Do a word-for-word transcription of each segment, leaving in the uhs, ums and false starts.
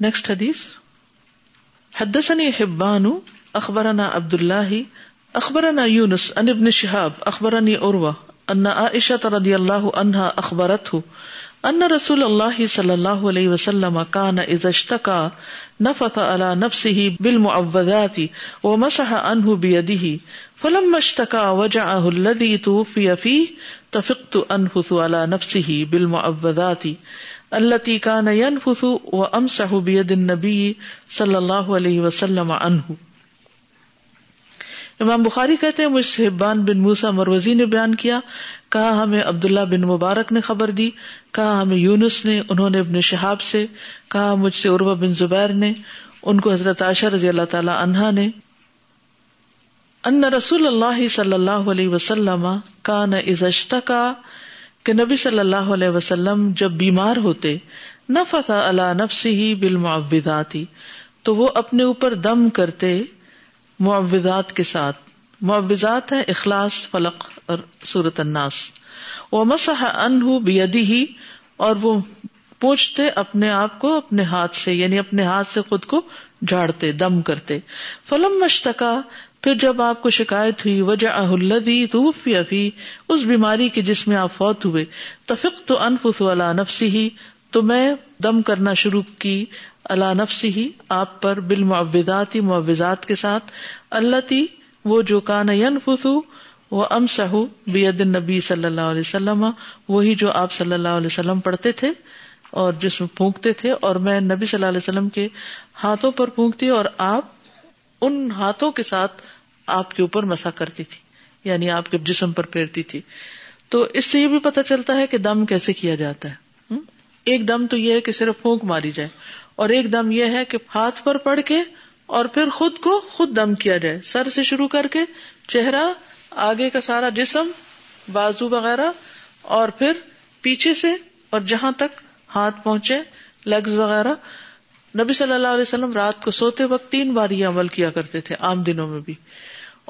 Next حدیث. حدثني حبانو اخبرنا عبد اللہ اخبرنا یونس ان ابن شہاب اخبرنی عروہ ان عائشہ رضی اللہ عنہا اخبرتہ ان رسول اللہ صلی اللہ علیہ وسلم کان اذا اشتکا نفث على نفسه بالمعوذات ومسح عنه بيده فلما اشتكى وجعه الذي توفي فيه تفقت انفث على نفسه بالمعوذات التي كان ينفث وامسح بيد النبي صلی اللہ علیہ وسلم عنه. امام بخاری کہتے ہیں مجھ سے حبان بن موسیٰ مروزی نے بیان کیا، کہا ہمیں عبداللہ بن مبارک نے خبر دی، کہا ہمیں یونس نے، انہوں نے ابن شہاب سے، کہا مجھ سے عروہ بن زبیر نے، ان کو حضرت عائشہ رضی اللہ تعالی عنہا نے، ان رسول اللہ صلی اللہ علیہ وسلم کان اذا اشتکا، کہ نبی صلی اللہ علیہ وسلم جب بیمار ہوتے، نفث علی نفسہ بالمعوذات، تو وہ اپنے اوپر دم کرتے معوذات کے ساتھ. معوذات ہیں اخلاص، فلق اور سورۃ الناس. ومسح عنہ بیدہ، اور وہ پوچھتے اپنے آپ کو اپنے ہاتھ سے، یعنی اپنے ہاتھ سے خود کو جھاڑتے، دم کرتے. فلما اشتکا، پھر جب آپ کو شکایت ہوئی، وجعہ الذی توفی فی، اس بیماری کی جس میں آپ فوت ہوئے، تفقت انفث علی نفسہ، تو میں دم کرنا شروع کی علی نفسہ، آپ پر، بالمعوذات، معوذات کے ساتھ، اللتی، وہ جو، کان ینفث، و امسح بید النبی صلی اللہ علیہ وسلم، وہی جو آپ صلی اللہ علیہ وسلم پڑھتے تھے اور جس میں پھونکتے تھے، اور میں نبی صلی اللہ علیہ وسلم کے ہاتھوں پر پھونکتی اور آپ ان ہاتھوں کے ساتھ آپ کے اوپر مسح کرتی تھی، یعنی آپ کے جسم پر پھیرتی تھی. تو اس سے یہ بھی پتہ چلتا ہے کہ دم کیسے کیا جاتا ہے. ایک دم تو یہ ہے کہ صرف پھونک ماری جائے، اور ایک دم یہ ہے کہ ہاتھ پر پڑ کے اور پھر خود کو خود دم کیا جائے، سر سے شروع کر کے چہرہ، آگے کا سارا جسم، بازو وغیرہ، اور پھر پیچھے سے اور جہاں تک ہاتھ پہنچے، لیگز وغیرہ. نبی صلی اللہ علیہ وسلم رات کو سوتے وقت تین بار یہ عمل کیا کرتے تھے، عام دنوں میں بھی،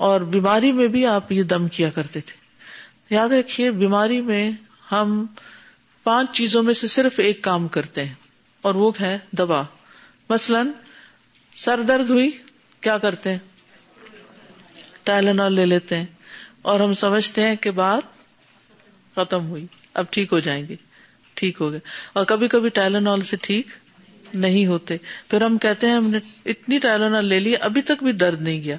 اور بیماری میں بھی آپ یہ دم کیا کرتے تھے. یاد رکھیے بیماری میں ہم پانچ چیزوں میں سے صرف ایک کام کرتے ہیں، اور وہ ہے دوا. مثلاً سر درد ہوئی، کیا کرتے ہیں؟ ٹائلینول لے لیتے ہیں، اور ہم سمجھتے ہیں کہ بات ختم ہوئی، اب ٹھیک ہو جائیں گے، ٹھیک ہو گئے. اور کبھی کبھی ٹائلینول سے ٹھیک نہیں ہوتے، پھر ہم کہتے ہیں ہم نے اتنی ٹائلینول لے لی، ابھی تک بھی درد نہیں گیا.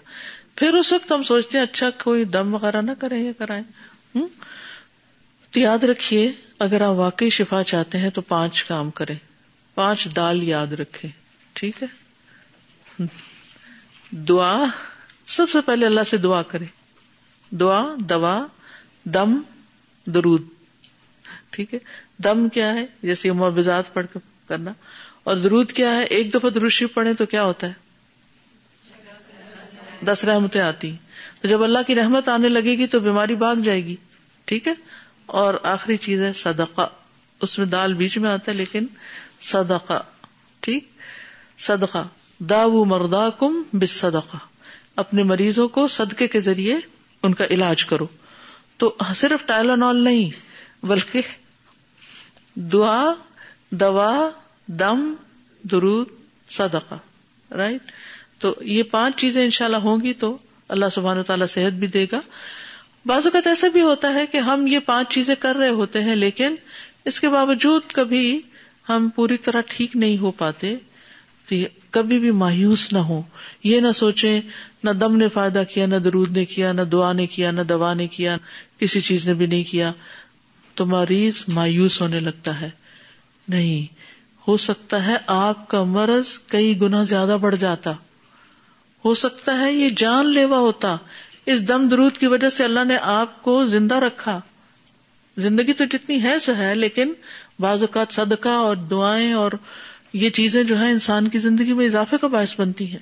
پھر اس وقت ہم سوچتے ہیں اچھا کوئی دم وغیرہ نہ کریں یا کرائیں. ہوں تو یاد رکھیے اگر آپ واقعی شفا چاہتے ہیں تو پانچ کام کریں، پانچ دال یاد رکھیں، ٹھیک ہے؟ دعا، سب سے پہلے اللہ سے دعا کریں، دعا، دوا، دم، درود. ٹھیک ہے؟ دم کیا ہے؟ جیسے معوذات پڑھ کے کرنا. اور درود کیا ہے؟ ایک دفعہ درود شریف پڑھیں تو کیا ہوتا ہے؟ دس رحمتیں آتی. تو جب اللہ کی رحمت آنے لگے گی تو بیماری بھاگ جائے گی، ٹھیک ہے؟ اور آخری چیز ہے صدقہ، اس میں دال بیچ میں آتا ہے لیکن صدقہ، ٹھیک، صدقہ. داو مرضاکم بالصدقہ، اپنے مریضوں کو صدقے کے ذریعے ان کا علاج کرو. تو صرف ٹائلینول نہیں، بلکہ دعا، دوا، دم، درود، صدقہ. رائٹ؟ تو یہ پانچ چیزیں انشاءاللہ ہوں گی تو اللہ سبحانہ وتعالی صحت بھی دے گا. بعض اوقات ایسا بھی ہوتا ہے کہ ہم یہ پانچ چیزیں کر رہے ہوتے ہیں لیکن اس کے باوجود کبھی ہم پوری طرح ٹھیک نہیں ہو پاتے. تو کبھی بھی مایوس نہ ہو، یہ نہ سوچیں نہ دم نے فائدہ کیا، نہ درود نے کیا، نہ دعا نے کیا، نہ دوا نے کیا، کسی چیز نے بھی نہیں کیا. تو مریض مایوس ہونے لگتا ہے. نہیں، ہو سکتا ہے آپ کا مرض کئی گنا زیادہ بڑھ جاتا، ہو سکتا ہے یہ جان لیوا ہوتا. اس دم درود کی وجہ سے اللہ نے آپ کو زندہ رکھا. زندگی تو جتنی ہے سو ہے، لیکن بعض اوقات صدقہ اور دعائیں اور یہ چیزیں جو ہیں انسان کی زندگی میں اضافے کا باعث بنتی ہیں،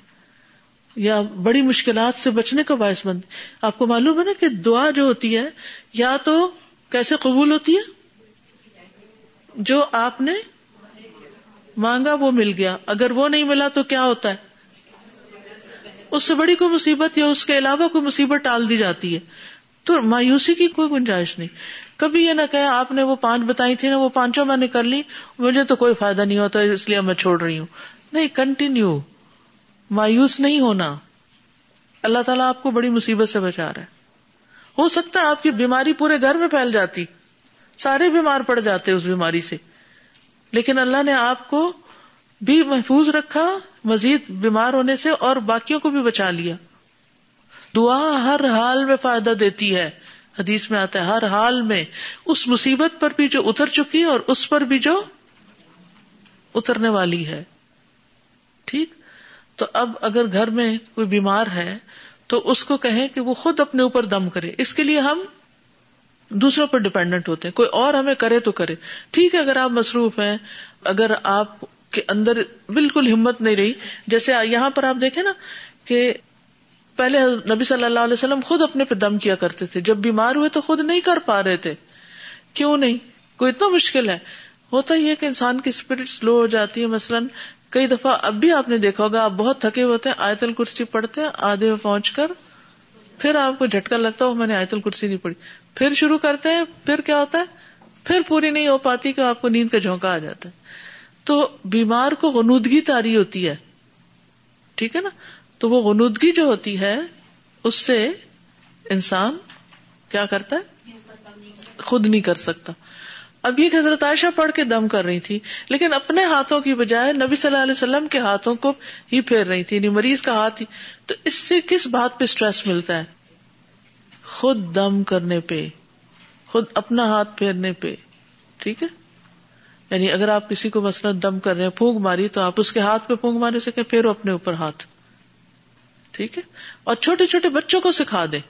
یا بڑی مشکلات سے بچنے کا باعث بنتی. آپ کو معلوم ہے نا کہ دعا جو ہوتی ہے یا تو کیسے قبول ہوتی ہے؟ جو آپ نے مانگا وہ مل گیا. اگر وہ نہیں ملا تو کیا ہوتا ہے؟ اس سے بڑی کوئی مصیبت یا اس کے علاوہ کوئی مصیبت ٹال دی جاتی ہے. تو مایوسی کی کوئی گنجائش نہیں. کبھی یہ نہ کہے آپ نے وہ پانچ بتائی تھی نا، وہ پانچوں میں نے کر لی، مجھے تو کوئی فائدہ نہیں ہوتا اس لیے میں چھوڑ رہی ہوں. نہیں, کنٹینیو, مایوس نہیں ہونا. اللہ تعالیٰ آپ کو بڑی مصیبت سے بچا رہا ہے. ہو سکتا ہے آپ کی بیماری پورے گھر میں پھیل جاتی, سارے بیمار پڑ جاتے اس بیماری سے, لیکن اللہ نے آپ کو بھی محفوظ رکھا مزید بیمار ہونے سے اور باقیوں کو بھی بچا لیا. دعا ہر حال میں فائدہ دیتی ہے. حدیث میں آتا ہے ہر حال میں, اس مصیبت پر بھی جو اتر چکی اور اس پر بھی جو اترنے والی ہے. ٹھیک, تو اب اگر گھر میں کوئی بیمار ہے تو اس کو کہیں کہ وہ خود اپنے اوپر دم کرے. اس کے لیے ہم دوسروں پر ڈیپینڈنٹ ہوتے ہیں, کوئی اور ہمیں کرے تو کرے. ٹھیک ہے, اگر آپ مصروف ہیں, اگر آپ کے اندر بالکل ہمت نہیں رہی, جیسے یہاں پر آپ دیکھیں نا کہ پہلے نبی صلی اللہ علیہ وسلم خود اپنے پہ دم کیا کرتے تھے. جب بیمار ہوئے تو خود نہیں کر پا رہے تھے. کیوں نہیں, کوئی اتنا مشکل ہے. ہوتا یہ کہ انسان کی اسپرٹ سلو ہو جاتی ہے. مثلاً کئی دفعہ اب بھی آپ نے دیکھا ہوگا, آپ بہت تھکے ہوتے ہیں, آیت الکرسی پڑھتے ہیں, آدھے میں پہنچ کر پھر آپ کو جھٹکا لگتا ہو, میں نے آیت الکرسی نہیں پڑھی, پھر شروع کرتے ہیں, پھر کیا ہوتا ہے, پھر پوری نہیں ہو پاتی کہ آپ کو نیند کا جھونکا آ جاتا ہے. تو بیمار کو غنودگی طاری ہوتی ہے, ٹھیک ہے نا. تو وہ غنودگی جو ہوتی ہے اس سے انسان کیا کرتا ہے, خود نہیں کر سکتا. اب یہ حضرت عائشہ پڑھ کے دم کر رہی تھی, لیکن اپنے ہاتھوں کی بجائے نبی صلی اللہ علیہ وسلم کے ہاتھوں کو ہی پھیر رہی تھی, یعنی مریض کا ہاتھ ہی. تو اس سے کس بات پہ سٹریس ملتا ہے, خود دم کرنے پہ, خود اپنا ہاتھ پھیرنے پہ. ٹھیک ہے, یعنی اگر آپ کسی کو مثلا دم کر رہے ہیں, پھونک ماری, تو آپ اس کے ہاتھ پہ پھونک مارے, اسے کہ پھیرو اپنے اوپر ہاتھ. ٹھیک ہے, اور چھوٹے چھوٹے بچوں کو سکھا دیں.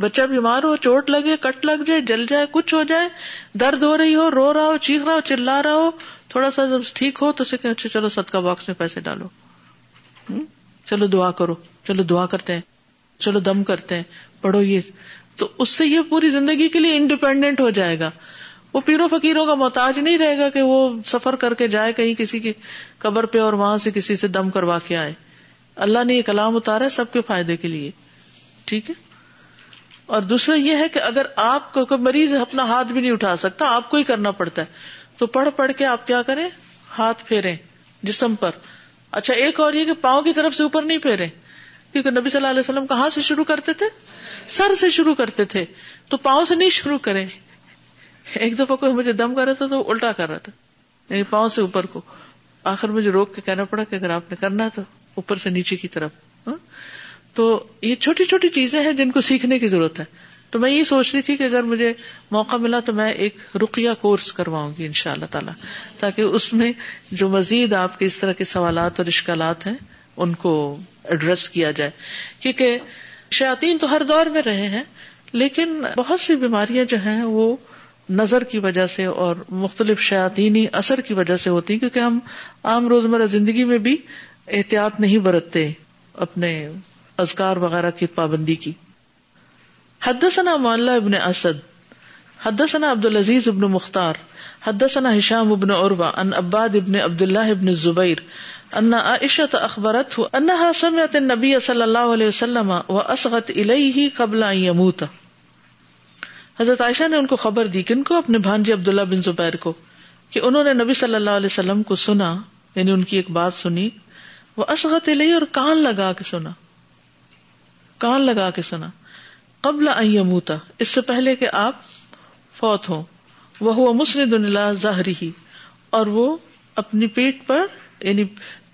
بچہ بیمار ہو, چوٹ لگے, کٹ لگ جائے, جل جائے, کچھ ہو جائے, درد ہو رہی ہو, رو رہا ہو, چیخ رہا ہو, چلا رہا ہو, تھوڑا سا جب ٹھیک ہو تو اسے کہیں اچھا چلو صدقہ باکس میں پیسے ڈالو, چلو دعا کرو, چلو دعا کرتے ہیں, چلو دم کرتے ہیں, پڑھو یہ. تو اس سے یہ پوری زندگی کے لیے انڈیپینڈنٹ ہو جائے گا. وہ پیروں فقیروں کا محتاج نہیں رہے گا کہ وہ سفر کر کے جائے کہیں کسی کی قبر پہ اور وہاں سے کسی سے دم کروا کے آئے. اللہ نے یہ کلام اتارا ہے سب کے فائدے کے لیے. ٹھیک ہے, اور دوسرا یہ ہے کہ اگر آپ کو کوئی مریض اپنا ہاتھ بھی نہیں اٹھا سکتا, آپ کو ہی کرنا پڑتا ہے, تو پڑھ پڑھ کے آپ کیا کریں, ہاتھ پھیریں جسم پر. اچھا, ایک اور یہ کہ پاؤں کی طرف سے اوپر نہیں پھیریں, کیونکہ نبی صلی اللہ علیہ وسلم کہاں سے شروع کرتے تھے, سر سے شروع کرتے تھے, تو پاؤں سے نہیں شروع کریں. ایک دفعہ کوئی مجھے دم کر رہا تھا تو الٹا کر رہا تھا, یعنی پاؤں سے اوپر کو. آخر مجھے روک کے کہنا پڑا کہ اگر آپ نے کرنا تو اوپر سے نیچے کی طرف. تو یہ چھوٹی چھوٹی چیزیں ہیں جن کو سیکھنے کی ضرورت ہے. تو میں یہ سوچ رہی تھی کہ اگر مجھے موقع ملا تو میں ایک رقیہ کورس کرواؤں گی انشاءاللہ تعالی, تاکہ اس میں جو مزید آپ کے اس طرح کے سوالات اور اشکالات ہیں ان کو ایڈریس کیا جائے. کیونکہ شیاطین تو ہر دور میں رہے ہیں, لیکن بہت سی بیماریاں جو ہیں وہ نظر کی وجہ سے اور مختلف شیاطینی اثر کی وجہ سے ہوتی, کیونکہ ہم عام روزمرہ زندگی میں بھی احتیاط نہیں برتتے اپنے اذکار وغیرہ کی پابندی کی. حدثنا معلّہ ابن اسد حدثنا عبدالعزیز ابن مختار حدثنا ہشام ابن عروہ عن عباد ابن عبداللہ ابن الزبیر ان عائشہ اخبرته انها سمعت النبی صلی اللہ علیہ وسلم واصغت الیہ قبل ان يموت. حضرت عائشہ نے ان کو خبر دی کہ ان کو اپنے بھانجے عبداللہ بن زبیر کو, کہ انہوں نے نبی صلی اللہ علیہ وسلم کو سنا, یعنی ان کی ایک بات سنی, واصغت الیہ, اور کان لگا کے سنا, کان لگا کے سنا, قبل ان یموتا, اس سے پہلے کہ آپ فوت ہوں, وہو مسند الی ظہرہ, اور وہ اپنی پیٹ پر, یعنی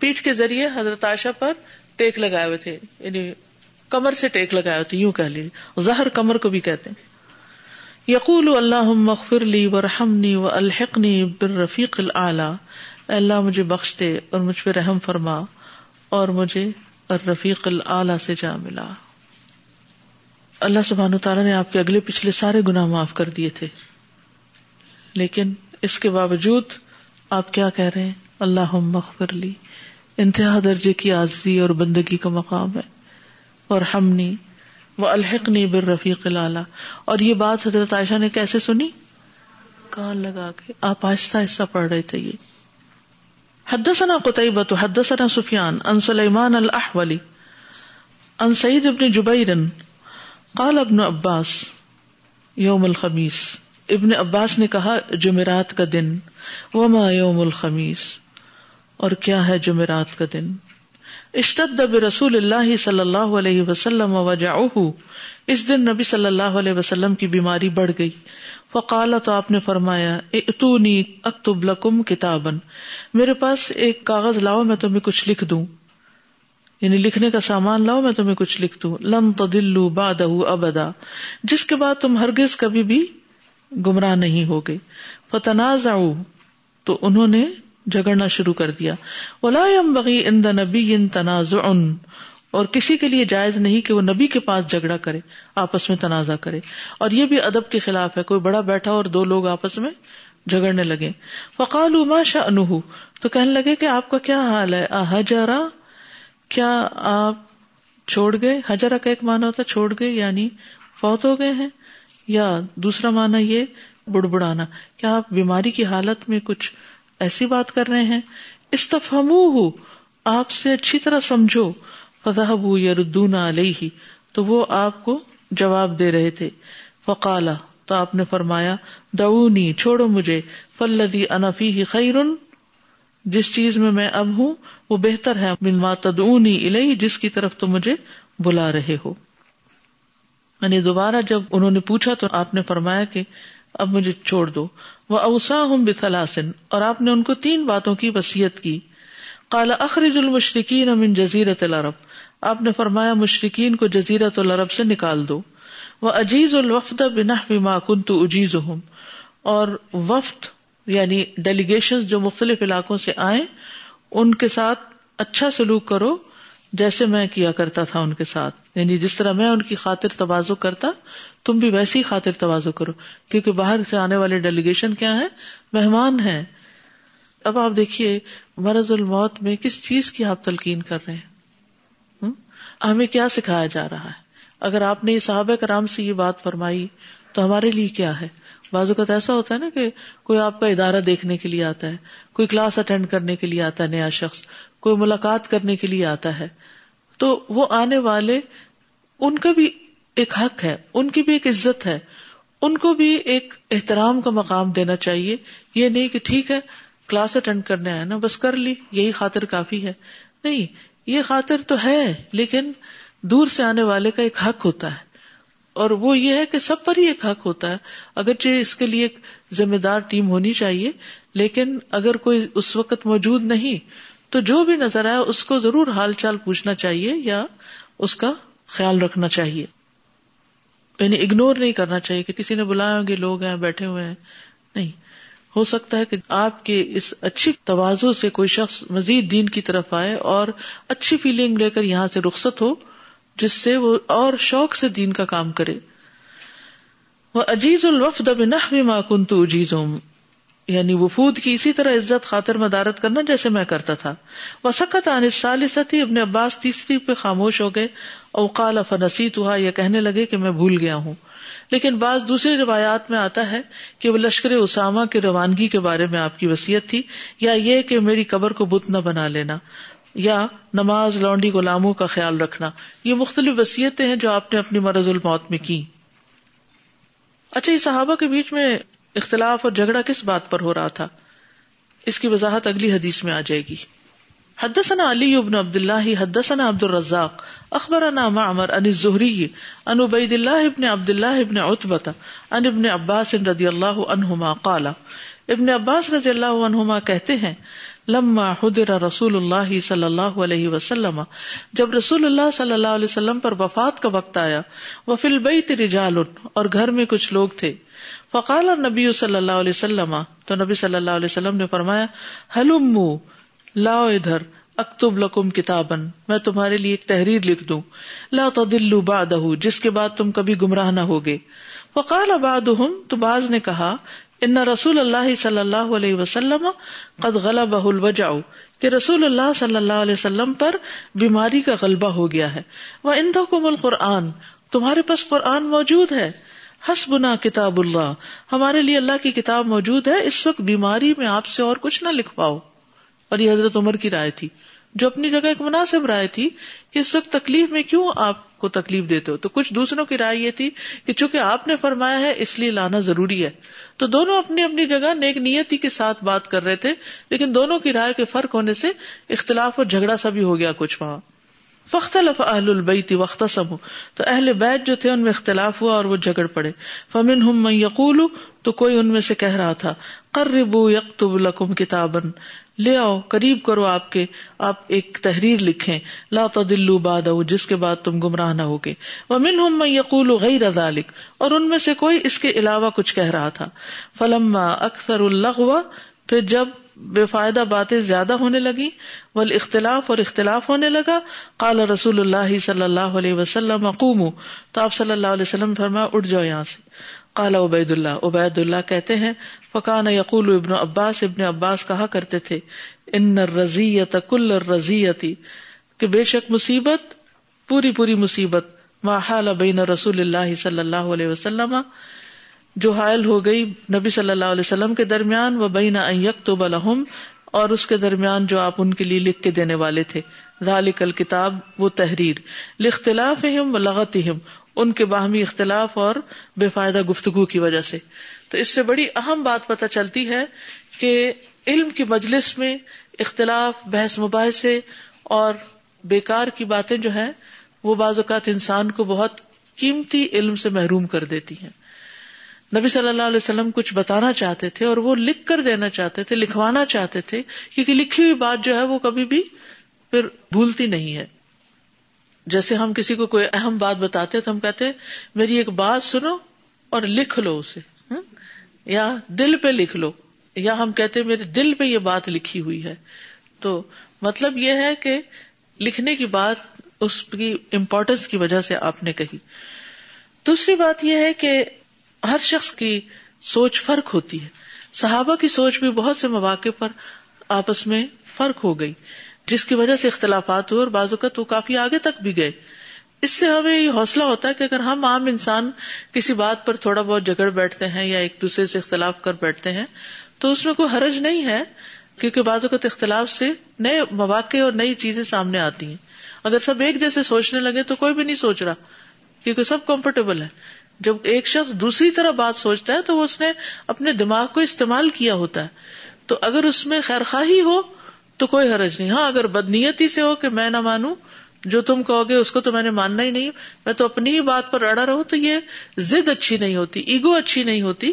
پیٹ کے ذریعے حضرت عائشہ پر ٹیک لگائے ہوئے تھے, یعنی کمر سے ٹیک لگائے ہوئے تھے, یوں کہہ لیجیے, ظہر کمر کو بھی کہتے ہیں. یقول اللہم اغفر لی ورحمنی والحقنی بالرفیق الاعلی, اے اللہ مجھے بخش دے اور مجھ پہ رحم فرما اور مجھے الرفیق الاعلی سے جا ملا. اللہ سبحانہ تعالیٰ نے آپ کے اگلے پچھلے سارے گناہ معاف کر دیے تھے, لیکن اس کے باوجود آپ کیا کہہ رہے ہیں, اللہم اغفر لی, انتہا درجے کی عاجزی اور بندگی کا مقام ہے, وارحمنی والحقنی بالرفیق الاعلی. اور یہ بات حضرت عائشہ نے کیسے سنی, کان لگا کے, آپ آہستہ آہستہ پڑھ رہے تھے. یہ حدثنا قتیبہ حدثنا سفیان عن سلیمان الاحولی عن سعید ابن جبیر قال ابن عباس یوم الخمیس, ابن عباس نے کہا جمعرات کا دن, وما یوم الخمیس, اور کیا ہے جمعرات کا دن. اشتد برسول اللہ صلی اللہ علیہ وسلم وجعہ, اس دن نبی صلی اللہ علیہ وسلم کی بیماری بڑھ گئی. فقال, تو آپ نے فرمایا, ائتونی اکتب لکم کتابا, میرے پاس ایک کاغذ لاؤ میں تمہیں کچھ لکھ دوں, یعنی لکھنے کا سامان لاؤ میں تمہیں کچھ لکھ دوں. لن تضلوا بعدہ ابدا, جس کے بعد تم ہرگز کبھی بھی گمراہ نہیں ہوگے. فتنازعوا, تو انہوں نے جھگڑنا شروع کر دیا. ولا ينبغي عند نبي تنازع, اور کسی کے لیے جائز نہیں کہ وہ نبی کے پاس جھگڑا کرے, آپس میں تنازع کرے, اور یہ بھی ادب کے خلاف ہے. کوئی بڑا بیٹھا اور دو لوگ آپس میں جھگڑنے لگے. فقالوا ما شأنه, تو کہنے لگے کہ آپ کا کیا حال ہے. احجرا, کیا آپ چھوڑ گئے. حجرا کا ایک معنی ہوتا ہے چھوڑ گئے, یعنی فوت ہو گئے ہیں, یا دوسرا معنی یہ بڑبڑانا. کیا آپ بیماری کی حالت میں کچھ ایسی بات کر رہے ہیں. استفہموہ, آپ سے اچھی طرح سمجھو. فذهبوا یردون علیہ, تو وہ آپ کو جواب دے رہے تھے. فقالا, تو آپ نے فرمایا, دعونی, چھوڑو مجھے. فالذی انا فیہ خیر, جس چیز میں میں اب ہوں وہ بہتر ہے. مما تدعونی الیہ, جس کی طرف تم مجھے بلا رہے ہو. یعنی دوبارہ جب انہوں نے پوچھا تو آپ نے فرمایا کہ اب مجھے چھوڑ دو. وَأَوْصَاهُمْ بِثَلَاثٍ, اور آپ نے ان کو تین باتوں کی وصیت کی. قَالَ أَخْرِجُ الْمُشْرِكِينَ مِنْ جَزِيرَةِ الْعَرَبِ, آپ نے فرمایا مشرکین کو جزیرۃ العرب سے نکال دو. وَأَجِيزُ الْوَفْدَ بِنَحْوِ مَا كُنْتُ أُجِيزُهُمْ, اور وفد یعنی ڈیلیگیشنز جو مختلف علاقوں سے آئیں ان کے ساتھ اچھا سلوک کرو جیسے میں کیا کرتا تھا ان کے ساتھ, یعنی جس طرح میں ان کی خاطر تواضع کرتا تم بھی ویسی خاطر تواضع کرو, کیونکہ باہر سے آنے والے ڈیلیگیشن کیا ہیں, مہمان ہیں. اب آپ دیکھیے مرض الموت میں کس چیز کی آپ تلقین کر رہے ہیں, ہمیں کیا سکھایا جا رہا ہے. اگر آپ نے صحابہ کرام سے یہ بات فرمائی تو ہمارے لیے کیا ہے. بعض اوقات ایسا ہوتا ہے نا کہ کوئی آپ کا ادارہ دیکھنے کے لیے آتا ہے, کوئی کلاس اٹینڈ کرنے کے لیے آتا ہے نیا شخص, کوئی ملاقات کرنے کے لیے آتا ہے, تو وہ آنے والے ان کا بھی ایک حق ہے, ان کی بھی ایک عزت ہے, ان کو بھی ایک احترام کا مقام دینا چاہیے. یہ نہیں کہ ٹھیک ہے کلاس اٹینڈ کرنے آیا نا بس کر لی, یہی خاطر کافی ہے. نہیں, یہ خاطر تو ہے لیکن دور سے آنے والے کا ایک حق ہوتا ہے, اور وہ یہ ہے کہ سب پر ہی ایک حق ہوتا ہے. اگرچہ اس کے لیے ایک ذمہ دار ٹیم ہونی چاہیے, لیکن اگر کوئی اس وقت موجود نہیں تو جو بھی نظر آئے اس کو ضرور حال چال پوچھنا چاہیے یا اس کا خیال رکھنا چاہیے. یعنی اگنور نہیں کرنا چاہیے کہ کسی نے بلائے ہوں گے, لوگ ہیں, بیٹھے ہوئے ہیں. نہیں, ہو سکتا ہے کہ آپ کے اس اچھی تواضع سے کوئی شخص مزید دین کی طرف آئے اور اچھی فیلنگ لے کر یہاں سے رخصت ہو, جس سے وہ اور شوق سے دین کا کام کرے. وَأَجِيزُ الْوَفْدَ بِنَحْوِ مَا كُنْتُ أُجِيزُهُمْ, یعنی وفود کی اسی طرح عزت خاطر مدارت کرنا جیسے میں کرتا تھا. وَسَكَتَ عَنِ الثَّالِثَةِ, ابن عباس تیسری پہ خاموش ہو گئے. او قَالَ فَنَسِيتُهَا, یہ کہنے لگے کہ میں بھول گیا ہوں. لیکن بعض دوسری روایات میں آتا ہے کہ وہ لشکر اسامہ کی روانگی کے بارے میں آپ کی وصیت تھی, یا یہ کہ میری قبر کو بت نہ بنا لینا, یا نماز, لونڈی, غلاموں کا خیال رکھنا. یہ مختلف وصیتیں ہیں جو آپ نے اپنی مرض الموت میں کی. اچھا, یہ صحابہ کے بیچ میں اختلاف اور جھگڑا کس بات پر ہو رہا تھا, اس کی وضاحت اگلی حدیث میں آ جائے گی. حدثنا علی بن عبداللہ حدثنا عبد الرزاق اخبرنا معمر عن الزہری عن عبید اللہ ابن عبداللہ ابن عتبہ عن ابن عباس رضی اللہ عنہما قال, ابن عباس رضی اللہ عنہما کہتے ہیں, لما حضر رسول اللہ صلی اللہ علیہ وسلم, جب رسول اللہ صلی اللہ علیہ وسلم پر وفات کا وقت آیا, وفی البیت رجال, اور گھر میں کچھ لوگ تھے. فقال نبی صلی اللہ علیہ وسلم, تو نبی صلی اللہ علیہ وسلم نے فرمایا, ہلمو, لاؤ ادھر, اکتب لکم کتابن, میں تمہارے لیے ایک تحریر لکھ دوں, لا تضلوا بعدہ, جس کے بعد تم کبھی گمراہ نہ ہوگے. فقال بعضهم, تو بعض نے کہا, ان رسول اللہ صلی اللہ علیہ وسلم قد غلبہ الوجع, کہ رسول اللہ صلی اللہ علیہ وسلم پر بیماری کا غلبہ ہو گیا ہے. وعندکم القرآن, تمہارے پاس قرآن موجود ہے. حسبنا کتاب اللہ, ہمارے لیے اللہ کی کتاب موجود ہے, اس وقت بیماری میں آپ سے اور کچھ نہ لکھ پاؤ. اور یہ حضرت عمر کی رائے تھی, جو اپنی جگہ ایک مناسب رائے تھی کہ اس وقت تکلیف میں کیوں آپ کو تکلیف دیتے ہو. تو کچھ دوسروں کی رائے یہ تھی کہ چونکہ آپ نے فرمایا ہے اس لیے لانا ضروری ہے. تو دونوں اپنی اپنی جگہ نیک نیتی کے ساتھ بات کر رہے تھے، لیکن دونوں کی رائے کے فرق ہونے سے اختلاف اور جھگڑا سا بھی ہو گیا کچھ وہاں. فاختلف اہل البیت واختصموا، تو اہل بیت جو تھے ان میں اختلاف ہوا اور وہ جھگڑ پڑے. فمنہم من یقول، تو کوئی ان میں سے کہہ رہا تھا قربوا یکتب لکم کتابا، لے آؤ قریب کرو آپ کے آپ ایک تحریر لکھیں، لا تضلوا بعدہ، جس کے بعد تم گمراہ نہ ہوگے. ومنہم من یقول غیر ذلک، اور ان میں سے کوئی اس کے علاوہ کچھ کہہ رہا تھا. فلما اکثر اللغو، پھر جب بے فائدہ باتیں زیادہ ہونے لگی، والاختلاف اور اختلاف ہونے لگا. قال رسول اللہ صلی اللہ علیہ وسلم قوموا، تو آپ صلی اللہ علیہ وسلم فرمایا اٹھ جاؤ یہاں سے. قال عبید اللہ، عبید اللہ کہتے ہیں فکان یقول ابن عباس، ابن عباس کہا کرتے تھے ان الرزیۃ کل الرزیۃ، کہ بے شک مصیبت پوری پوری مصیبت ما حال بین رسول اللہ صلی اللہ علیہ وسلم، جو حائل ہو گئی نبی صلی اللہ علیہ وسلم کے درمیان، و بین ان یکتب لہم، اور اس کے درمیان جو آپ ان کے لیے لکھ کے دینے والے تھے، ذالک الکتاب، وہ تحریر، لاختلافہم و لغتہم، ان کے باہمی اختلاف اور بے فائدہ گفتگو کی وجہ سے. تو اس سے بڑی اہم بات پتہ چلتی ہے کہ علم کی مجلس میں اختلاف، بحث مباحثے اور بیکار کی باتیں جو ہیں وہ بعض اوقات انسان کو بہت قیمتی علم سے محروم کر دیتی ہیں. نبی صلی اللہ علیہ وسلم کچھ بتانا چاہتے تھے اور وہ لکھ کر دینا چاہتے تھے، لکھوانا چاہتے تھے، کیونکہ لکھی ہوئی بات جو ہے وہ کبھی بھی پھر بھولتی نہیں ہے. جیسے ہم کسی کو کوئی اہم بات بتاتے تو ہم کہتے ہیں میری ایک بات سنو اور لکھ لو اسے، یا دل پہ لکھ لو، یا ہم کہتے ہیں میرے دل پہ یہ بات لکھی ہوئی ہے. تو مطلب یہ ہے کہ لکھنے کی بات اس کی امپورٹنس کی وجہ سے آپ نے کہی. دوسری بات یہ ہے کہ ہر شخص کی سوچ فرق ہوتی ہے. صحابہ کی سوچ بھی بہت سے مواقع پر آپس میں فرق ہو گئی، جس کی وجہ سے اختلافات ہوئے اور بعض اوقات وہ کافی آگے تک بھی گئے. اس سے ہمیں یہ حوصلہ ہوتا ہے کہ اگر ہم عام انسان کسی بات پر تھوڑا بہت جھگڑ بیٹھتے ہیں یا ایک دوسرے سے اختلاف کر بیٹھتے ہیں تو اس میں کوئی حرج نہیں ہے، کیونکہ بعض اوقات اختلاف سے نئے مواقع اور نئی چیزیں سامنے آتی ہیں. اگر سب ایک جیسے سوچنے لگے تو کوئی بھی نہیں سوچ رہا، کیونکہ سب کمفرٹیبل ہے. جب ایک شخص دوسری طرح بات سوچتا ہے تو وہ اس نے اپنے دماغ کو استعمال کیا ہوتا ہے. تو اگر اس میں خیر خواہی ہو تو کوئی حرج نہیں. ہاں اگر بدنیتی سے ہو کہ میں نہ مانوں جو تم کہو گے اس کو تو میں نے ماننا ہی نہیں، میں تو اپنی ہی بات پر اڑا رہوں، تو یہ ضد اچھی نہیں ہوتی، ایگو اچھی نہیں ہوتی.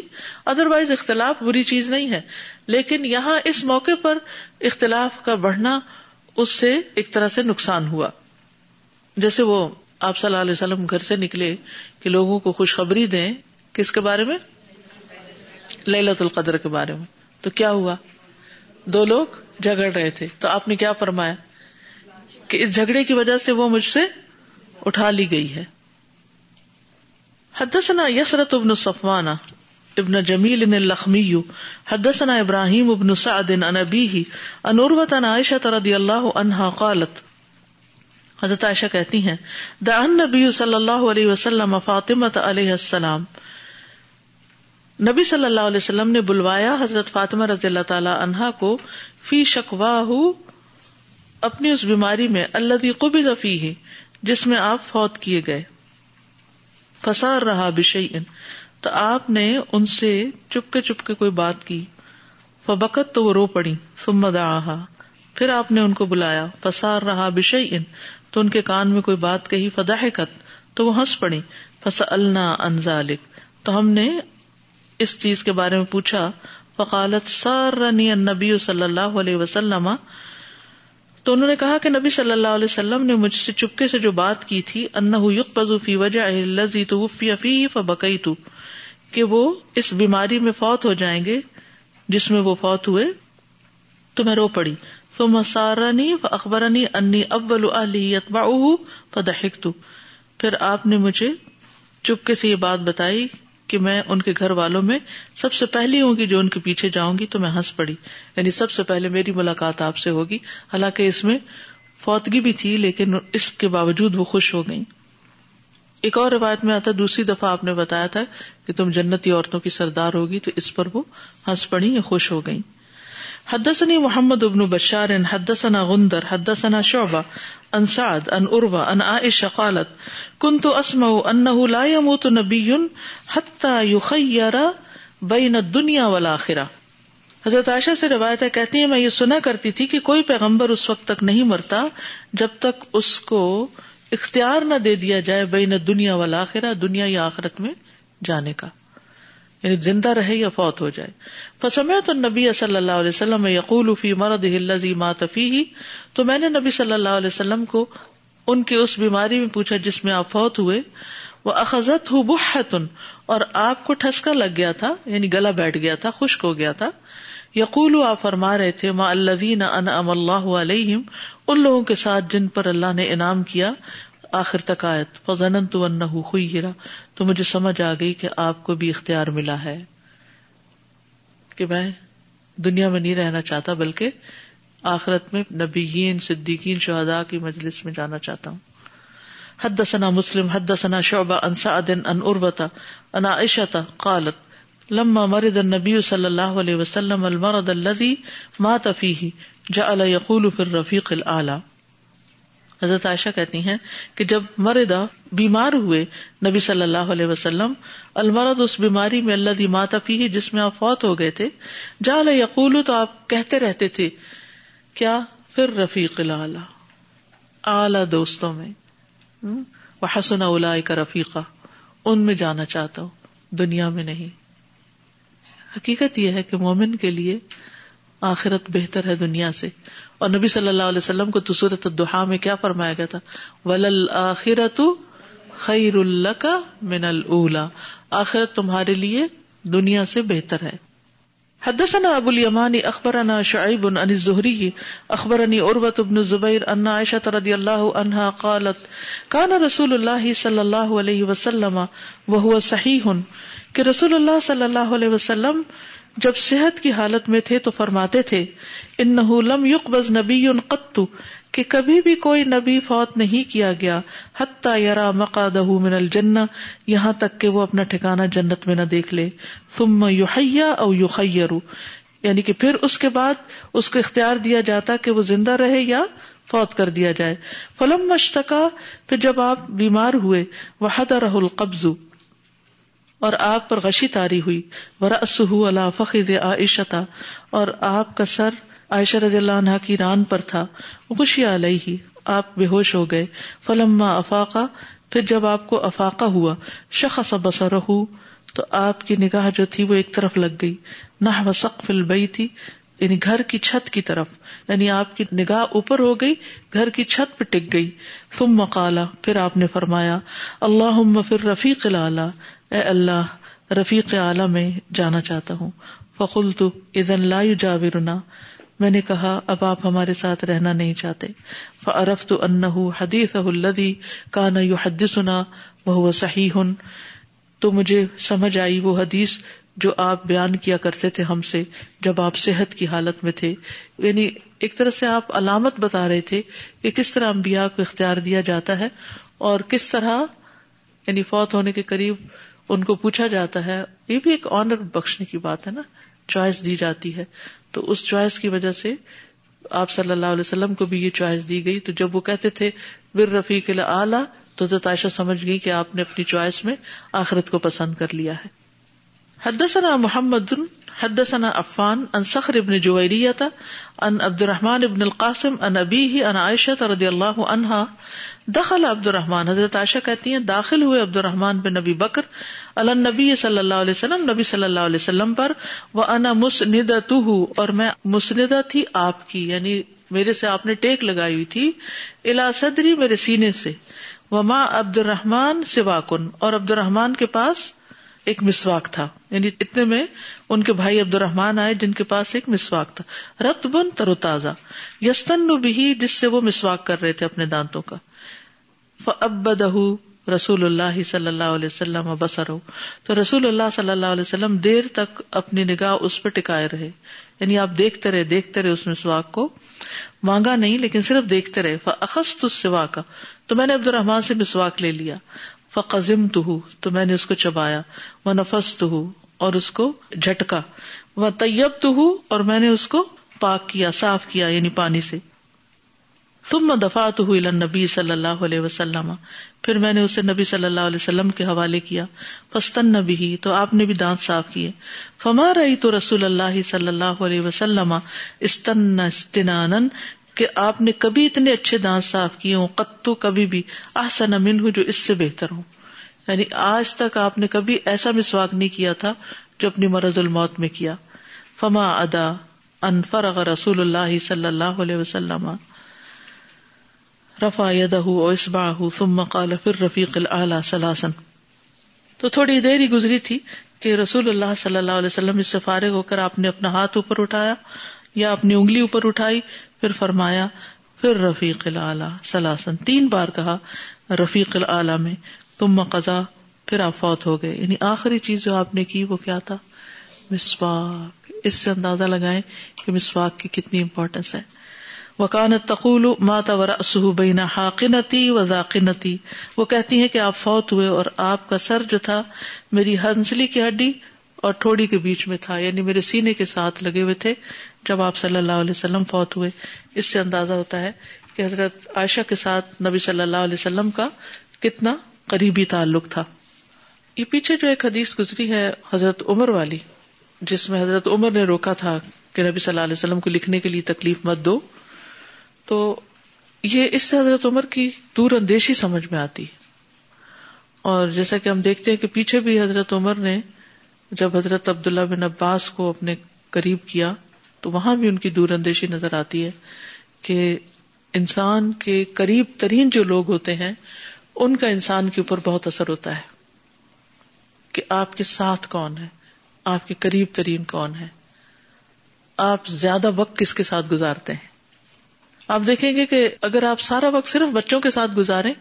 ادروائز اختلاف بری چیز نہیں ہے، لیکن یہاں اس موقع پر اختلاف کا بڑھنا اس سے ایک طرح سے نقصان ہوا. جیسے وہ آپ صلی اللہ علیہ وسلم گھر سے نکلے کہ لوگوں کو خوشخبری دیں، کس کے بارے میں؟ لیلۃ القدر کے بارے میں. تو کیا ہوا؟ دو لوگ جھگڑ رہے تھے، تو آپ نے کیا فرمایا کہ اس جھگڑے کی وجہ سے وہ مجھ سے اٹھا لی گئی ہے. حدثنا یسرت ابن صفوان ابن جمیل اللخمی حدثنا ابراہیم ابن سعد عن ابیہ عن عروۃ عن عائشہ رضی اللہ عنہا قالت، حضرت عائشہ کہتی ہیں دعا النبی صلی اللہ علیہ وسلم فاطمہ علیہ السلام، نبی صلی اللہ علیہ وسلم نے بلوایا حضرت فاطمہ رضی اللہ تعالی عنہا کو، فی شکواہ، اپنی اس بیماری میں، الذی قبض فیہ، جس میں آپ فوت کیے گئے. فسار رہا بشیء، تو آپ نے ان سے چپ کے چپ کے کوئی بات کی. فبکت، تو وہ رو پڑی. ثم دعاہا، پھر آپ نے ان کو بلایا. فسار رہا بشیء، تو ان کے کان میں کوئی بات کہی. فضحکت، تو وہ ہنس پڑی. فسألنا عن ذلک، تو ہم نے اس چیز کے بارے میں پوچھا. فقالت سارنی النبی صلی اللہ علیہ وسلم، تو انہوں نے کہا کہ نبی صلی اللہ علیہ وسلم نے مجھ سے چپکے سے جو بات کی تھی، انہ یقبض فی وجعہ الذی توفی فیہ فبکیت، کہ وہ اس بیماری میں فوت ہو جائیں گے جس میں وہ فوت ہوئے، تو میں رو پڑی. ثم سارنی فاخبرنی انی اول اہلہ یتبعہ فضحکت، پھر آپ نے مجھے چپکے سے یہ بات بتائی کہ میں ان کے گھر والوں میں سب سے پہلی ہوں گی جو ان کے پیچھے جاؤں گی، تو میں ہنس پڑی. یعنی سب سے پہلے میری ملاقات آپ سے ہوگی، حالانکہ اس میں فوتگی بھی تھی لیکن اس کے باوجود وہ خوش ہو گئیں. ایک اور روایت میں آتا، دوسری دفعہ آپ نے بتایا تھا کہ تم جنتی عورتوں کی سردار ہوگی، تو اس پر وہ ہنس پڑی، خوش ہو گئیں. حدثني محمد بن بشار حدثنا غندر حدثنا شعبہ عن سعد عن عروہ عن عائشہ قالت كنت اسمع انه لا يموت نبي حتى يخير بين الدنيا والآخرة. حضرت عائشہ سے روایت ہے, کہتی ہیں میں یہ سنا کرتی تھی کہ کوئی پیغمبر اس وقت تک نہیں مرتا جب تک اس کو اختیار نہ دے دیا جائے بین الدنیا والآخرہ, دنیا یا آخرت میں جانے کا, یعنی زندہ رہے یا فوت ہو جائے. فسمعت النبی صلی اللہ علیہ وسلم یقول فی مرضہ الذی مات فیہ, تو میں نے نبی صلی اللہ علیہ وسلم کو ان کی اس بیماری میں پوچھا جس میں آپ فوت ہوئے. وَأَخَذَتْهُ بُحَّةٌ, اور آپ کو ٹھسکا لگ گیا تھا, یعنی گلا بیٹھ گیا تھا, خشک ہو گیا تھا. یقول, آپ فرما رہے تھے, مَا الَّذِينَ أَنْعَمَ اللَّهُ عَلَيْهِمْ, ان لوگوں کے ساتھ جن پر اللہ نے انعام کیا, آخر تک آیت. فَظَنَنْتُ أَنَّهُ خُيِّرَ, تو مجھے سمجھ آ گئی کہ آپ کو بھی اختیار ملا ہے کہ میں دنیا میں نہیں رہنا چاہتا بلکہ آخرت میں نبیین, صدیقین, شہداء کی مجلس میں جانا چاہتا ہوں. حدثنا مسلم حدثنا شعبہ عن سعد عن عروہ عن عائشہ قالت لما مرض النبی صلی اللہ علیہ وسلم المرض الذي مات فيه جعل يقول في الرفيق الاعلى. حضرت عائشہ کہتی ہیں کہ جب مردا بیمار ہوئے نبی صلی اللہ علیہ وسلم, المرض اس بیماری میں, الذي مات فيه جس میں آپ فوت ہو گئے تھے, جعل يقول تو آپ کہتے رہتے تھے کیا, في الرفيق الاعلى, اعلی دوستوں میں, وحسن اولئک رفیقا, ان میں جانا چاہتا ہوں دنیا میں نہیں. حقیقت یہ ہے کہ مومن کے لیے آخرت بہتر ہے دنیا سے, اور نبی صلی اللہ علیہ وسلم کو تو سورۃ الضحیٰ میں کیا فرمایا گیا تھا, وَلَلْآخِرَۃُ خَیْرٌ لَکَ مِنَ الْأُولَىٰ, آخرت تمہارے لیے دنیا سے بہتر ہے. حدثنا ابو الیمانی اخبرنا شعیب عن الزہری اخبرنی عروہ بن زبیر ان عائشہ رضی اللہ عنہا قالت کان رسول اللہ صلی اللہ علیہ وسلم وہو صحیح, کہ رسول اللہ صلی اللہ علیہ وسلم جب صحت کی حالت میں تھے تو فرماتے تھے انہ لم یقبض نبی قط, کہ کبھی بھی کوئی نبی فوت نہیں کیا گیا, حتی یرا مقعدہ من الجنہ, یہاں تک کہ وہ اپنا ٹھکانہ جنت میں نہ دیکھ لے, ثم یحیی او یخیر, یعنی کہ پھر اس کے بعد اس کو اختیار دیا جاتا کہ وہ زندہ رہے یا فوت کر دیا جائے. فلما اشتکا, پھر جب آپ بیمار ہوئے, وحضرہ القبض, اور آپ پر غشی طاری ہوئی, ورأسہ علی فخذ عائشہ, اور آپ کا سر عائشہ رضی اللہ عنہ کی ران پر تھا, غشی علیہ, آپ بے ہوش ہو گئے. فلما افاقا, پھر جب آپ کو افاقہ ہوا, شخص بصرہ, تو آپ کی نگاہ جو تھی وہ ایک طرف لگ گئی, نحو سقف البیت, یعنی گھر کی چھت کی طرف, یعنی آپ کی نگاہ اوپر ہو گئی, گھر کی چھت پہ ٹک گئی. ثم قال, پھر آپ نے فرمایا اللہم فی الرفیق الاعلی, اے اللہ رفیق اعلی میں جانا چاہتا ہوں. فقلت اذن لا یجاورنا, میں نے کہا اب آپ ہمارے ساتھ رہنا نہیں چاہتے. فعرفت انہ حدیثہ الذی کان یحدثنا وہو صحیح, تو مجھے سمجھ آئی وہ حدیث جو آپ بیان کیا کرتے تھے ہم سے جب آپ صحت کی حالت میں تھے, یعنی ایک طرح سے آپ علامت بتا رہے تھے کہ کس طرح انبیاء کو اختیار دیا جاتا ہے اور کس طرح یعنی فوت ہونے کے قریب ان کو پوچھا جاتا ہے. یہ بھی ایک آنر بخشنے کی بات ہے نا, چوائس دی جاتی ہے, تو اس چوائس کی وجہ سے آپ صلی اللہ علیہ وسلم کو بھی یہ چوائس دی گئی. تو جب وہ کہتے تھے بالرفیق الاعلی, تو عائشہ سمجھ گئی کہ آپ نے اپنی چوائس میں آخرت کو پسند کر لیا ہے. حدثنا محمد حدثنا عفان عن صخر بن جویریہ عن عبد الرحمن بن القاسم عن ابیہ عن عائشہ رضی اللہ عنہا دخل عبد الرحمن, حضرت عائشہ کہتی ہیں داخل ہوئے عبد الرحمن بن ابی بکر علی النبی صلی اللہ علیہ وسلم, نبی صلی اللہ علیہ وسلم پر, وانا مسندتہ, اور میں مسندہ تھی آپ کی, یعنی میرے سے آپ نے ٹیک لگائی ہوئی تھی, الی صدری, میرے سینے سے, وما عبد الرحمن سواکن, اور عبد الرحمن کے پاس ایک مسواک تھا, یعنی اتنے میں ان کے بھائی عبد الرحمن آئے جن کے پاس ایک مسواک تھا, رطبن, تروتازہ, یستن بھی, جس سے وہ مسواک کر رہے تھے اپنے دانتوں کا. فعبدہ رسول اللہ صلی اللہ علیہ وسلم بصرہ, تو رسول اللہ صلی اللہ علیہ وسلم دیر تک اپنی نگاہ اس پہ ٹکائے رہے, یعنی آپ دیکھتے رہے دیکھتے رہے اس مسواک کو, مانگا نہیں لیکن صرف دیکھتے رہے. فاخذت السواک, تو میں نے عبد الرحمن سے مسواک لے لیا, فقزمتہ, تو میں نے اس کو چبایا, ونفستہ, اور اس کو جھٹکا, وطیبتہ, اور میں نے اس کو پاک کیا, صاف کیا, یعنی پانی سے. ثم دفعته الى النبی صلی اللہ علیہ وسلم, پھر میں نے اسے نبی صلی اللہ علیہ وسلم کے حوالے کیا. فاستن به, تو آپ نے بھی دانت صاف کیے. فما رأیت رسول اللہ صلی اللہ علیہ وسلم استن استنانا, کہ آپ نے کبھی اتنے اچھے دانت صاف کیے ہوں, قطو کبھی بھی, احسن منہ, جو اس سے بہتر ہوں, یعنی آج تک آپ نے کبھی ایسا مسواک نہیں کیا تھا جو اپنی مرض الموت میں کیا. فما ادا ان فرغ رسول اللہ صلی اللہ علیہ وسلم رفع یدہ و اصبعہ ثم قال فی الرفیق الاعلی ثلاثا. تو تھوڑی دیر ہی گزری تھی کہ رسول اللہ صلی اللہ علیہ وسلم اس سے فارغ ہو کر آپ نے اپنا ہاتھ اوپر اٹھایا یا اپنی انگلی اوپر اٹھائی, پھر فرمایا پھر رفیق الاعلی ثلاثا, تین بار کہا رفیق الاعلی میں. ثم قضا, پھر آپ فوت ہو گئے. یعنی آخری چیز جو آپ نے کی وہ کیا تھا؟ مسواک. اس سے اندازہ لگائیں کہ مسواک کی کتنی امپورٹنس ہے. وَكَانَتْ تَقُولُ مَاتَ وَرَأْسُهُ بَيْنَ حَاقِنَتِي وَذَاقِنَتِي, وہ کہتی ہیں کہ آپ فوت ہوئے اور آپ کا سر جو تھا میری ہنسلی کی ہڈی اور ٹھوڑی کے بیچ میں تھا, یعنی میرے سینے کے ساتھ لگے ہوئے تھے جب آپ صلی اللہ علیہ وسلم فوت ہوئے. اس سے اندازہ ہوتا ہے کہ حضرت عائشہ کے ساتھ نبی صلی اللہ علیہ وسلم کا کتنا قریبی تعلق تھا. یہ پیچھے جو ایک حدیث گزری ہے حضرت عمر والی, جس میں حضرت عمر نے روکا تھا کہ نبی صلی اللہ علیہ وسلم کو لکھنے کے لیے تکلیف مت دو, تو یہ اس سے حضرت عمر کی دور اندیشی سمجھ میں آتی. اور جیسا کہ ہم دیکھتے ہیں کہ پیچھے بھی حضرت عمر نے جب حضرت عبداللہ بن عباس کو اپنے قریب کیا تو وہاں بھی ان کی دور اندیشی نظر آتی ہے کہ انسان کے قریب ترین جو لوگ ہوتے ہیں ان کا انسان کے اوپر بہت اثر ہوتا ہے, کہ آپ کے ساتھ کون ہے, آپ کے قریب ترین کون ہے, آپ زیادہ وقت کس کے ساتھ گزارتے ہیں. آپ دیکھیں گے کہ اگر آپ سارا وقت صرف بچوں کے ساتھ گزاریں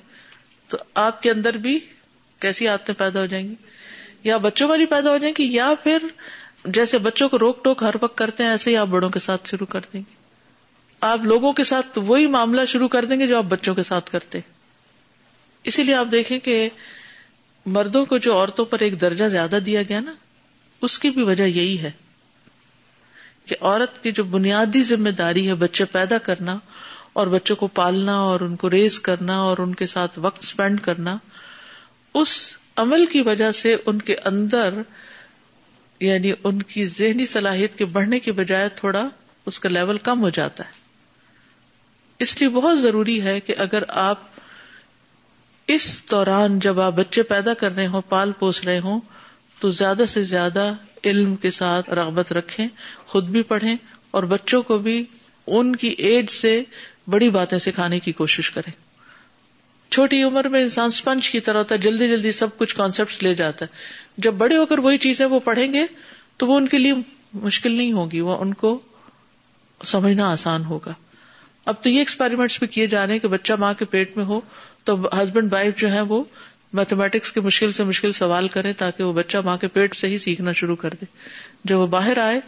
تو آپ کے اندر بھی کیسی عادتیں پیدا ہو جائیں گی, یا بچوں والی پیدا ہو جائیں گی, یا پھر جیسے بچوں کو روک ٹوک ہر وقت کرتے ہیں ایسے ہی آپ بڑوں کے ساتھ شروع کر دیں گے. آپ لوگوں کے ساتھ وہی معاملہ شروع کر دیں گے جو آپ بچوں کے ساتھ کرتے ہیں. اسی لیے آپ دیکھیں کہ مردوں کو جو عورتوں پر ایک درجہ زیادہ دیا گیا نا, اس کی بھی وجہ یہی ہے کہ عورت کی جو بنیادی ذمہ داری ہے بچے پیدا کرنا اور بچوں کو پالنا اور ان کو ریز کرنا اور ان کے ساتھ وقت سپینڈ کرنا, اس عمل کی وجہ سے ان کے اندر یعنی ان کی ذہنی صلاحیت کے بڑھنے کے بجائے تھوڑا اس کا لیول کم ہو جاتا ہے. اس لیے بہت ضروری ہے کہ اگر آپ اس دوران جب آپ بچے پیدا کر رہے ہوں, پال پوس رہے ہوں, تو زیادہ سے زیادہ علم کے ساتھ رغبت رکھیں, خود بھی پڑھیں اور بچوں کو بھی ان کی ایج سے بڑی باتیں سکھانے کی کوشش کریں. چھوٹی عمر میں انسان سپنج کی طرح ہوتا ہے, جلدی جلدی سب کچھ کانسیپٹس لے جاتا ہے. جب بڑے ہو کر وہی چیزیں وہ پڑھیں گے تو وہ ان کے لیے مشکل نہیں ہوگی, وہ ان کو سمجھنا آسان ہوگا. اب تو یہ ایکسپیریمنٹس بھی کیے جا رہے ہیں کہ بچہ ماں کے پیٹ میں ہو تو ہسبینڈ وائف جو ہیں وہ میتھمیٹکس کے مشکل سے مشکل سوال کریں تاکہ وہ بچہ ماں کے پیٹ سے ہی سیکھنا شروع کر دے. جب وہ باہر آئے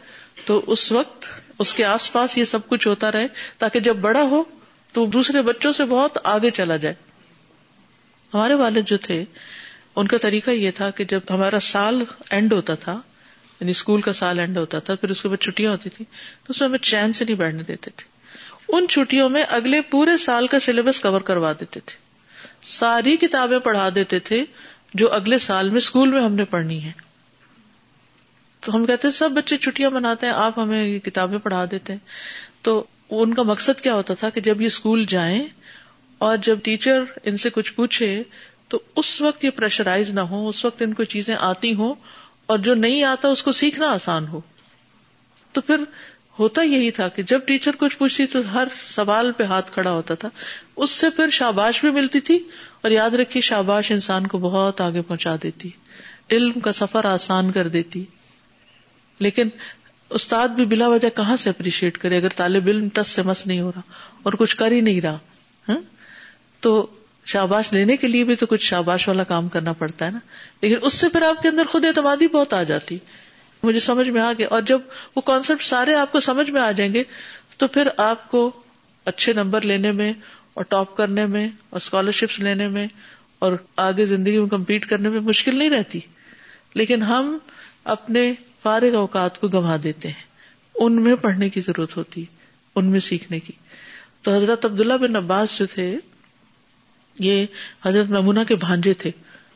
تو اس وقت اس کے آس پاس یہ سب کچھ ہوتا رہے تاکہ جب بڑا ہو تو دوسرے بچوں سے بہت آگے چلا جائے. ہمارے والد جو تھے ان کا طریقہ یہ تھا کہ جب ہمارا سال اینڈ ہوتا تھا, یعنی اسکول کا سال اینڈ ہوتا تھا, پھر اس کے بعد چھٹیاں ہوتی تھیں, تو اس میں ہمیں چین سے نہیں بیٹھنے دیتے تھے. ان چھٹیوں میں اگلے پورے سال کا سلیبس کور کروا دیتے تھے, ساری کتابیں پڑھا دیتے تھے جو اگلے سال میں اسکول میں ہم نے پڑھنی ہے. تو ہم کہتے ہیں سب بچے چھٹیاں مناتے ہیں, آپ ہمیں یہ کتابیں پڑھا دیتے ہیں. تو ان کا مقصد کیا ہوتا تھا کہ جب یہ اسکول جائیں اور جب ٹیچر ان سے کچھ پوچھے تو اس وقت یہ پریشرائز نہ ہو, اس وقت ان کو چیزیں آتی ہوں اور جو نہیں آتا اس کو سیکھنا آسان ہو. تو پھر ہوتا یہی تھا کہ جب ٹیچر کچھ پوچھتی تو ہر سوال پہ ہاتھ کھڑا ہوتا تھا, اس سے پھر شاباش بھی ملتی تھی. اور یاد رکھیے شاباش انسان کو بہت آگے پہنچا دیتی, علم کا سفر آسان کر دیتی. لیکن استاد بھی بلا وجہ کہاں سے اپریشیٹ کرے اگر طالب علم ٹس سے مس نہیں ہو رہا اور کچھ کر ہی نہیں رہا ہاں؟ تو شاباش لینے کے لیے بھی تو کچھ شاباش والا کام کرنا پڑتا ہے نا. لیکن اس سے پھر آپ کے اندر خود اعتمادی بہت آ جاتی. مجھے سمجھ میں آ گیا, اور جب وہ کانسیپٹ سارے آپ کو سمجھ میں آ جائیں گے تو پھر آپ کو اچھے نمبر لینے میں اور ٹاپ کرنے میں اور اسکالرشپس لینے میں اور آگے زندگی میں کمپیٹ کرنے میں مشکل نہیں رہتی. لیکن ہم اپنے فارغ اوقات کو گنوا دیتے ہیں, ان میں پڑھنے کی ضرورت ہوتی ہے، ان میں سیکھنے کی. تو حضرت عبداللہ بن عباس جو تھے، یہ حضرت میمونہ کے بھانجے تھے.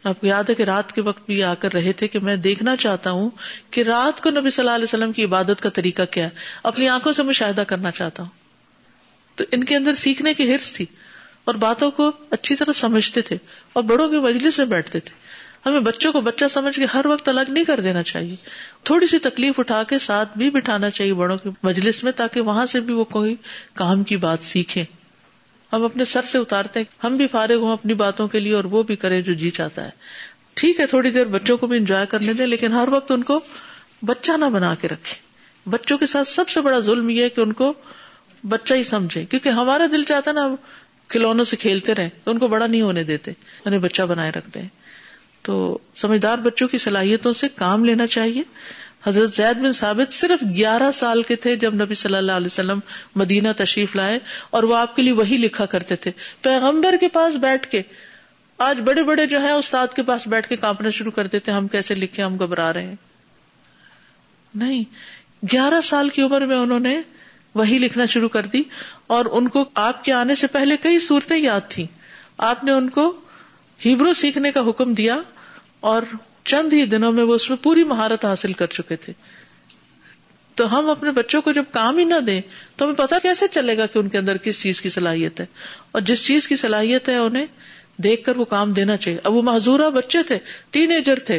آپ کو یاد ہے کہ رات کے وقت بھی آ کر رہے تھے کہ میں دیکھنا چاہتا ہوں کہ رات کو نبی صلی اللہ علیہ وسلم کی عبادت کا طریقہ کیا ہے، اپنی آنکھوں سے مشاہدہ کرنا چاہتا ہوں. تو ان کے اندر سیکھنے کی حرص تھی اور باتوں کو اچھی طرح سمجھتے تھے اور بڑوں کے مجلس میں بیٹھتے تھے. ہمیں بچوں کو بچہ سمجھ کے ہر وقت الگ نہیں کر دینا چاہیے، تھوڑی سی تکلیف اٹھا کے ساتھ بھی بٹھانا چاہیے بڑوں کے مجلس میں، تاکہ وہاں سے بھی وہ کوئی کام کی بات سیکھیں. ہم اپنے سر سے اتارتے ہیں، ہم بھی فارغ ہوں اپنی باتوں کے لیے اور وہ بھی کرے جو جی چاہتا ہے. ٹھیک ہے، تھوڑی دیر بچوں کو بھی انجوائے کرنے دیں، لیکن ہر وقت ان کو بچہ نہ بنا کے رکھیں. بچوں کے ساتھ سب سے بڑا ظلم یہ ہے کہ ان کو بچہ ہی سمجھیں، کیونکہ ہمارا دل چاہتا ہے نا ہم کھلونوں سے کھیلتے رہیں، تو ان کو بڑا نہیں ہونے دیتے، انہیں بچہ بنائے رکھتے ہیں. تو سمجھدار بچوں کی صلاحیتوں سے کام لینا چاہیے. حضرت زید بن ثابت صرف گیارہ سال کے تھے جب نبی صلی اللہ علیہ وسلم مدینہ تشریف لائے، اور وہ آپ کے لیے وہی لکھا کرتے تھے پیغمبر کے پاس بیٹھ کے. آج بڑے بڑے جو ہیں استاد کے پاس بیٹھ کے کانپنا شروع کر دیتے ہیں، ہم کیسے لکھیں، ہم گھبرا رہے ہیں. نہیں، گیارہ سال کی عمر میں انہوں نے وہی لکھنا شروع کر دی، اور ان کو آپ کے آنے سے پہلے کئی صورتیں یاد تھیں. آپ نے ان کو ہیبرو سیکھنے کا حکم دیا اور چند ہی دنوں میں وہ اس میں پوری مہارت حاصل کر چکے تھے. تو ہم اپنے بچوں کو جب کام ہی نہ دیں تو ہمیں پتہ کیسے چلے گا کہ ان کے اندر کس چیز کی صلاحیت ہے، اور جس چیز کی صلاحیت ہے انہیں دیکھ کر وہ کام دینا چاہیے. اب وہ معذورہ بچے تھے، ٹین ایجر تھے،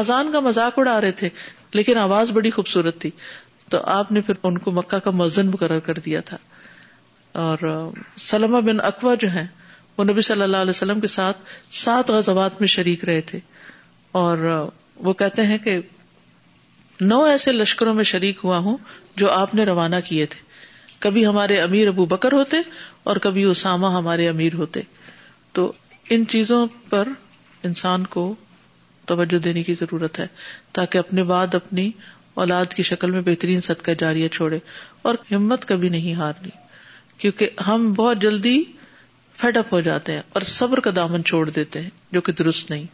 اذان کا مذاق اڑا رہے تھے، لیکن آواز بڑی خوبصورت تھی. تو آپ نے پھر ان کو مکہ کا مؤذن مقرر کر دیا تھا. اور سلمہ بن اکوا جو ہیں، وہ نبی صلی اللہ علیہ وسلم کے ساتھ سات غزوات میں شریک رہے تھے، اور وہ کہتے ہیں کہ نو ایسے لشکروں میں شریک ہوا ہوں جو آپ نے روانہ کیے تھے. کبھی ہمارے امیر ابو بکر ہوتے اور کبھی اسامہ ہمارے امیر ہوتے. تو ان چیزوں پر انسان کو توجہ دینے کی ضرورت ہے، تاکہ اپنے بعد اپنی اولاد کی شکل میں بہترین صدقہ جاریہ چھوڑے. اور ہمت کبھی نہیں ہارنی، کیونکہ ہم بہت جلدی فیڈ اپ ہو جاتے ہیں اور صبر کا دامن چھوڑ دیتے ہیں، جو کہ درست نہیں.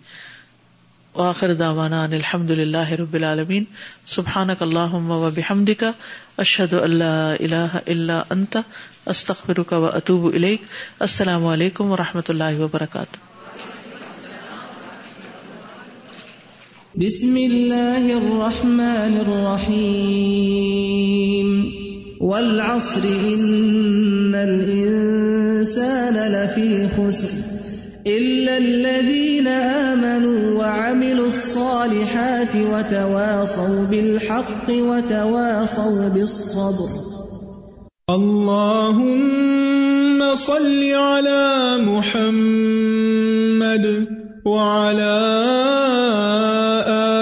وآخر دعوانا ان الحمد للہ رب العالمین. سبحانک اللہم وبحمدک، اشہد ان لا الہ الا انت، استغفرک واتوب الیک. السلام علیکم ورحمۃ اللہ وبرکاتہ. بسم اللہ الرحمن الرحیم. والعصر ان الانسان لفی خسر إلا الذين آمنوا وعملوا الصالحات وتواصوا بالحق وتواصوا بالصبر. اللهم صل على محمد وعلى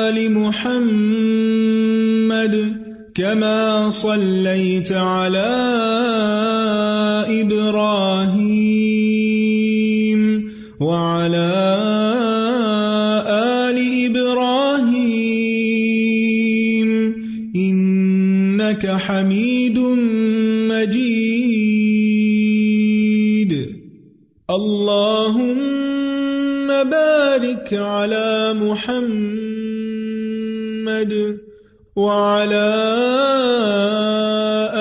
آل محمد كما صليت على إبراهيم وعلى آل إبراهيم إنك حميد مجيد. اللهم بارك على محمد وعلى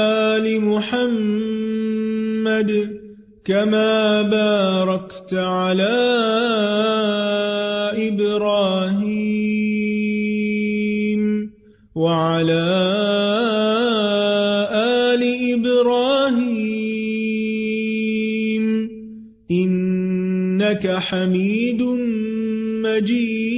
آل محمد كما باركت على إبراهيم وعلى آل إبراهيم إنك حميد مجيد.